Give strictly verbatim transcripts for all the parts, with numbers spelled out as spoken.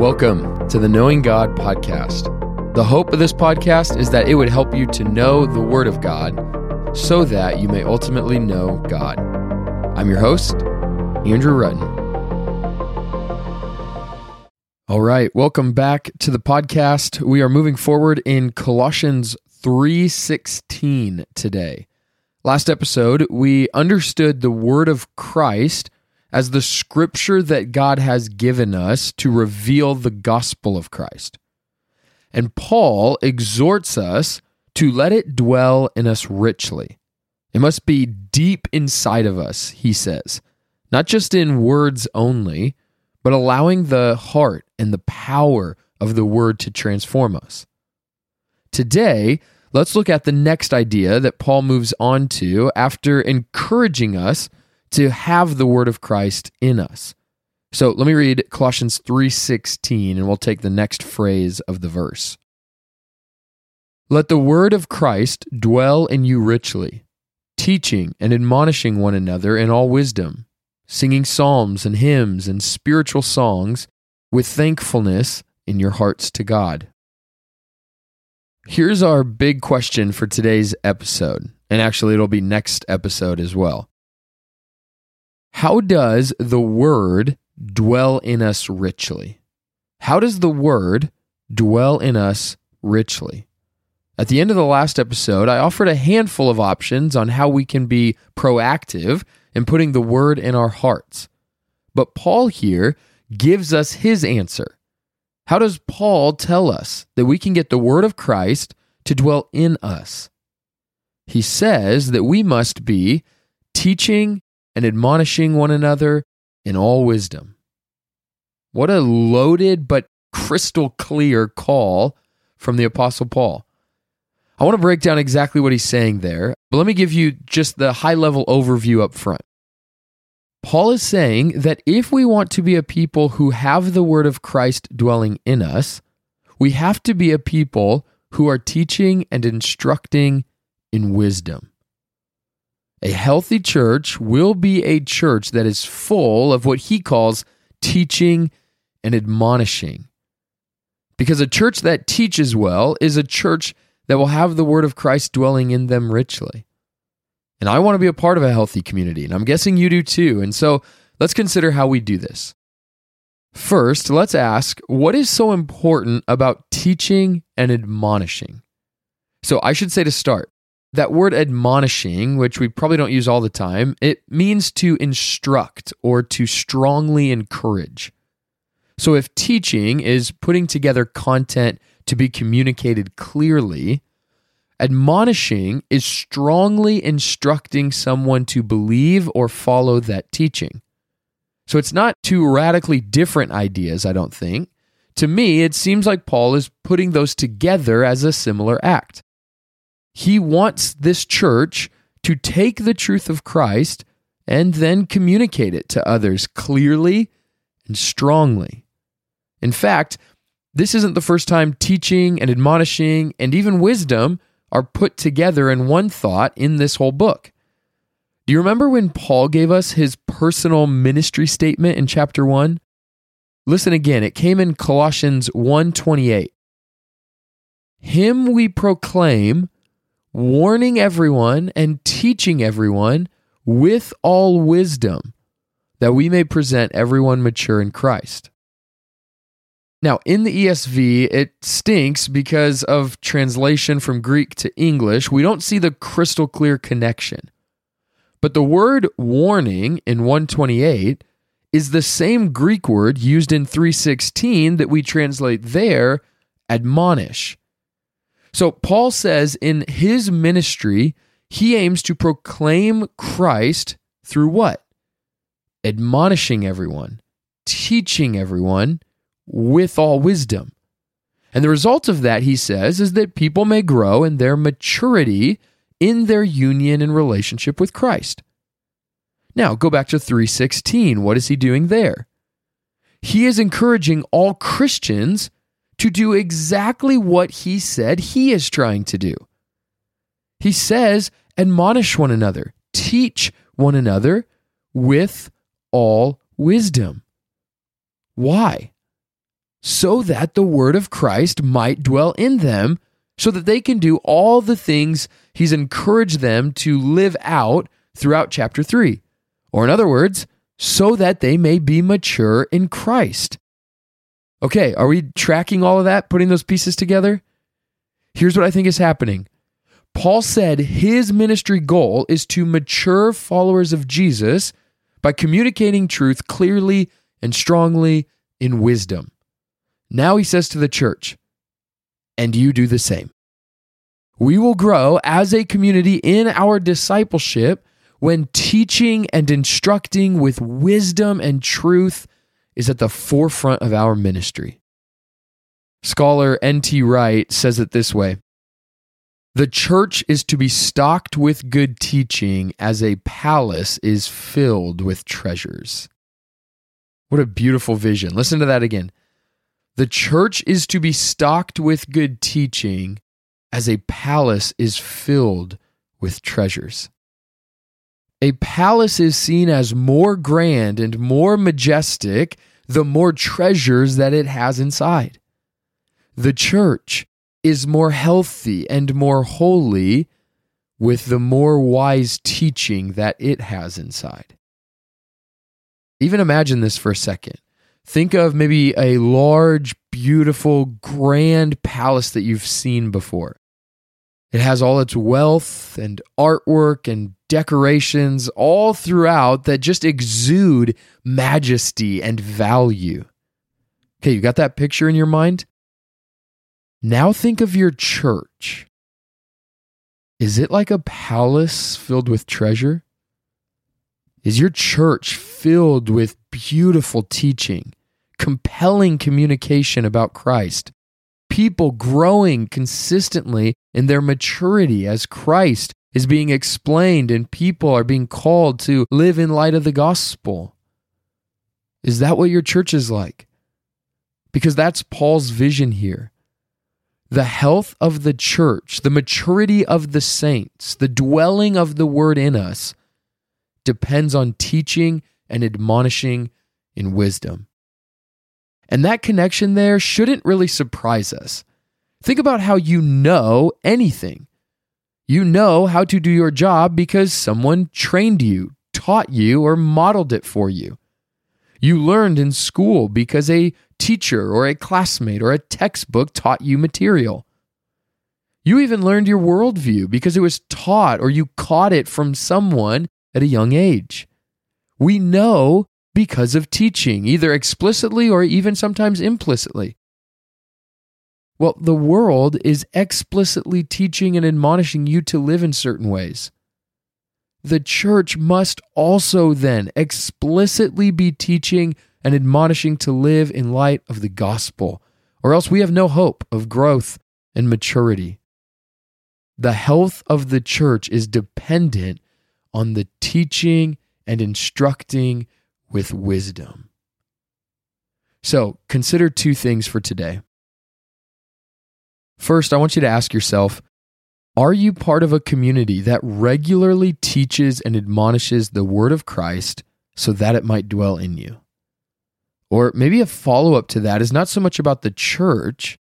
Welcome to the Knowing God podcast. The hope of this podcast is that it would help you to know the Word of God so that you may ultimately know God. I'm your host, Andrew Rutten. All right, welcome back to the podcast. We are moving forward in Colossians three sixteen today. Last episode, we understood the Word of Christ as the scripture that God has given us to reveal the gospel of Christ. And Paul exhorts us to let it dwell in us richly. It must be deep inside of us, he says, not just in words only, but allowing the heart and the power of the word to transform us. Today, let's look at the next idea that Paul moves on to after encouraging us to have the word of Christ in us. So let me read Colossians three sixteen, and we'll take the next phrase of the verse. Let the word of Christ dwell in you richly, teaching and admonishing one another in all wisdom, singing psalms and hymns and spiritual songs with thankfulness in your hearts to God. Here's our big question for today's episode, and actually it'll be next episode as well. How does the Word dwell in us richly? How does the Word dwell in us richly? At the end of the last episode, I offered a handful of options on how we can be proactive in putting the Word in our hearts. But Paul here gives us his answer. How does Paul tell us that we can get the Word of Christ to dwell in us? He says that we must be teaching and admonishing one another in all wisdom. What a loaded but crystal clear call from the Apostle Paul. I want to break down exactly what he's saying there, but let me give you just the high-level overview up front. Paul is saying that if we want to be a people who have the Word of Christ dwelling in us, we have to be a people who are teaching and instructing in wisdom. A healthy church will be a church that is full of what he calls teaching and admonishing. Because a church that teaches well is a church that will have the word of Christ dwelling in them richly. And I want to be a part of a healthy community, and I'm guessing you do too. And so let's consider how we do this. First, let's ask, what is so important about teaching and admonishing? So I should say to start, that word admonishing, which we probably don't use all the time, it means to instruct or to strongly encourage. So if teaching is putting together content to be communicated clearly, admonishing is strongly instructing someone to believe or follow that teaching. So it's not two radically different ideas, I don't think. To me, it seems like Paul is putting those together as a similar act. He wants this church to take the truth of Christ and then communicate it to others clearly and strongly. In fact, this isn't the first time teaching and admonishing and even wisdom are put together in one thought in this whole book. Do you remember when Paul gave us his personal ministry statement in chapter one? Listen again, it came in Colossians one twenty-eight. Him we proclaim, warning everyone and teaching everyone with all wisdom, that we may present everyone mature in Christ. Now, in the E S V, it stinks because of translation from Greek to English. We don't see the crystal clear connection. But the word warning in one twenty-eight is the same Greek word used in three sixteen that we translate there, admonish. So Paul says in his ministry, he aims to proclaim Christ through what? Admonishing everyone, teaching everyone with all wisdom. And the result of that, he says, is that people may grow in their maturity in their union and relationship with Christ. Now, go back to three sixteen. What is he doing there? He is encouraging all Christians to do exactly what he said he is trying to do. He says, admonish one another, teach one another with all wisdom. Why? so that the word of Christ might dwell in them, so that they can do all the things he's encouraged them to live out throughout chapter three. Or in other words, so that they may be mature in Christ. Okay, are we tracking all of that, putting those pieces together? Here's what I think is happening. Paul said his ministry goal is to mature followers of Jesus by communicating truth clearly and strongly in wisdom. Now he says to the church, and you do the same. We will grow as a community in our discipleship when teaching and instructing with wisdom and truth is at the forefront of our ministry. Scholar N T Wright says it this way: the church is to be stocked with good teaching as a palace is filled with treasures. What a beautiful vision. Listen to that again. The church is to be stocked with good teaching as a palace is filled with treasures. A palace is seen as more grand and more majestic the more treasures that it has inside. The church is more healthy and more holy with the more wise teaching that it has inside. Even imagine this for a second. Think of maybe a large, beautiful, grand palace that you've seen before. It has all its wealth and artwork and decorations all throughout that just exude majesty and value. Okay, you got that picture in your mind? Now think of your church. Is it like a palace filled with treasure? Is your church filled with beautiful teaching, compelling communication about Christ, people growing consistently in their maturity as Christ is being explained and people are being called to live in light of the gospel? Is that what your church is like? Because that's Paul's vision here. The health of the church, the maturity of the saints, the dwelling of the word in us depends on teaching and admonishing in wisdom. And that connection there shouldn't really surprise us. Think about how you know anything. You know how to do your job because someone trained you, taught you, or modeled it for you. You learned in school because a teacher or a classmate or a textbook taught you material. You even learned your worldview because it was taught or you caught it from someone at a young age. We know because of teaching, either explicitly or even sometimes implicitly. Well, the world is explicitly teaching and admonishing you to live in certain ways. The church must also then explicitly be teaching and admonishing to live in light of the gospel, or else we have no hope of growth and maturity. The health of the church is dependent on the teaching and instructing with wisdom. So, consider two things for today. First, I want you to ask yourself, are you part of a community that regularly teaches and admonishes the word of Christ so that it might dwell in you? Or maybe a follow-up to that is not so much about the church,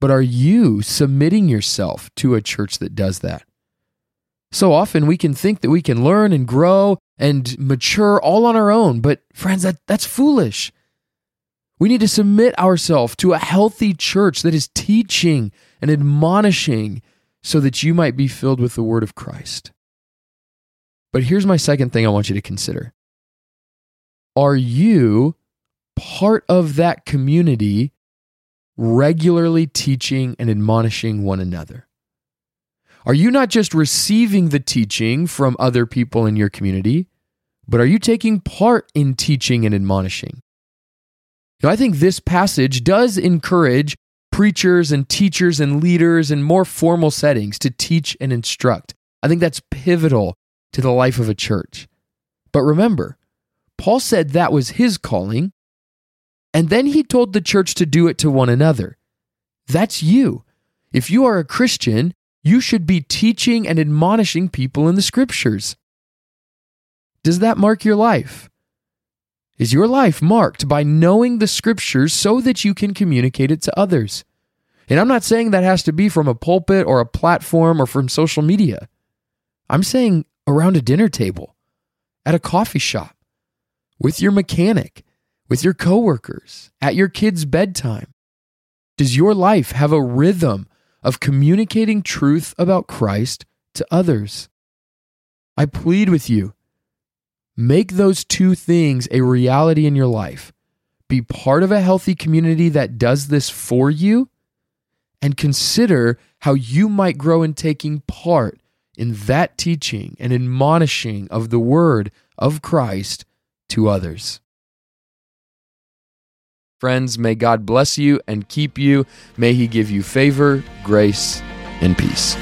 but are you submitting yourself to a church that does that? So often we can think that we can learn and grow and mature all on our own, but friends, that, that's foolish. We need to submit ourselves to a healthy church that is teaching and admonishing so that you might be filled with the word of Christ. But here's my second thing I want you to consider. Are you part of that community regularly teaching and admonishing one another? Are you not just receiving the teaching from other people in your community, but are you taking part in teaching and admonishing? You know, I think this passage does encourage preachers and teachers and leaders in more formal settings to teach and instruct. I think that's pivotal to the life of a church. But remember, Paul said that was his calling. And then he told the church to do it to one another. That's you. If you are a Christian, you should be teaching and admonishing people in the scriptures. Does that mark your life? Is your life marked by knowing the Scriptures so that you can communicate it to others? And I'm not saying that has to be from a pulpit or a platform or from social media. I'm saying around a dinner table, at a coffee shop, with your mechanic, with your coworkers, at your kids' bedtime. Does your life have a rhythm of communicating truth about Christ to others? I plead with you, make those two things a reality in your life. Be part of a healthy community that does this for you, and consider how you might grow in taking part in that teaching and admonishing of the word of Christ to others. Friends, may God bless you and keep you. May He give you favor, grace, and peace.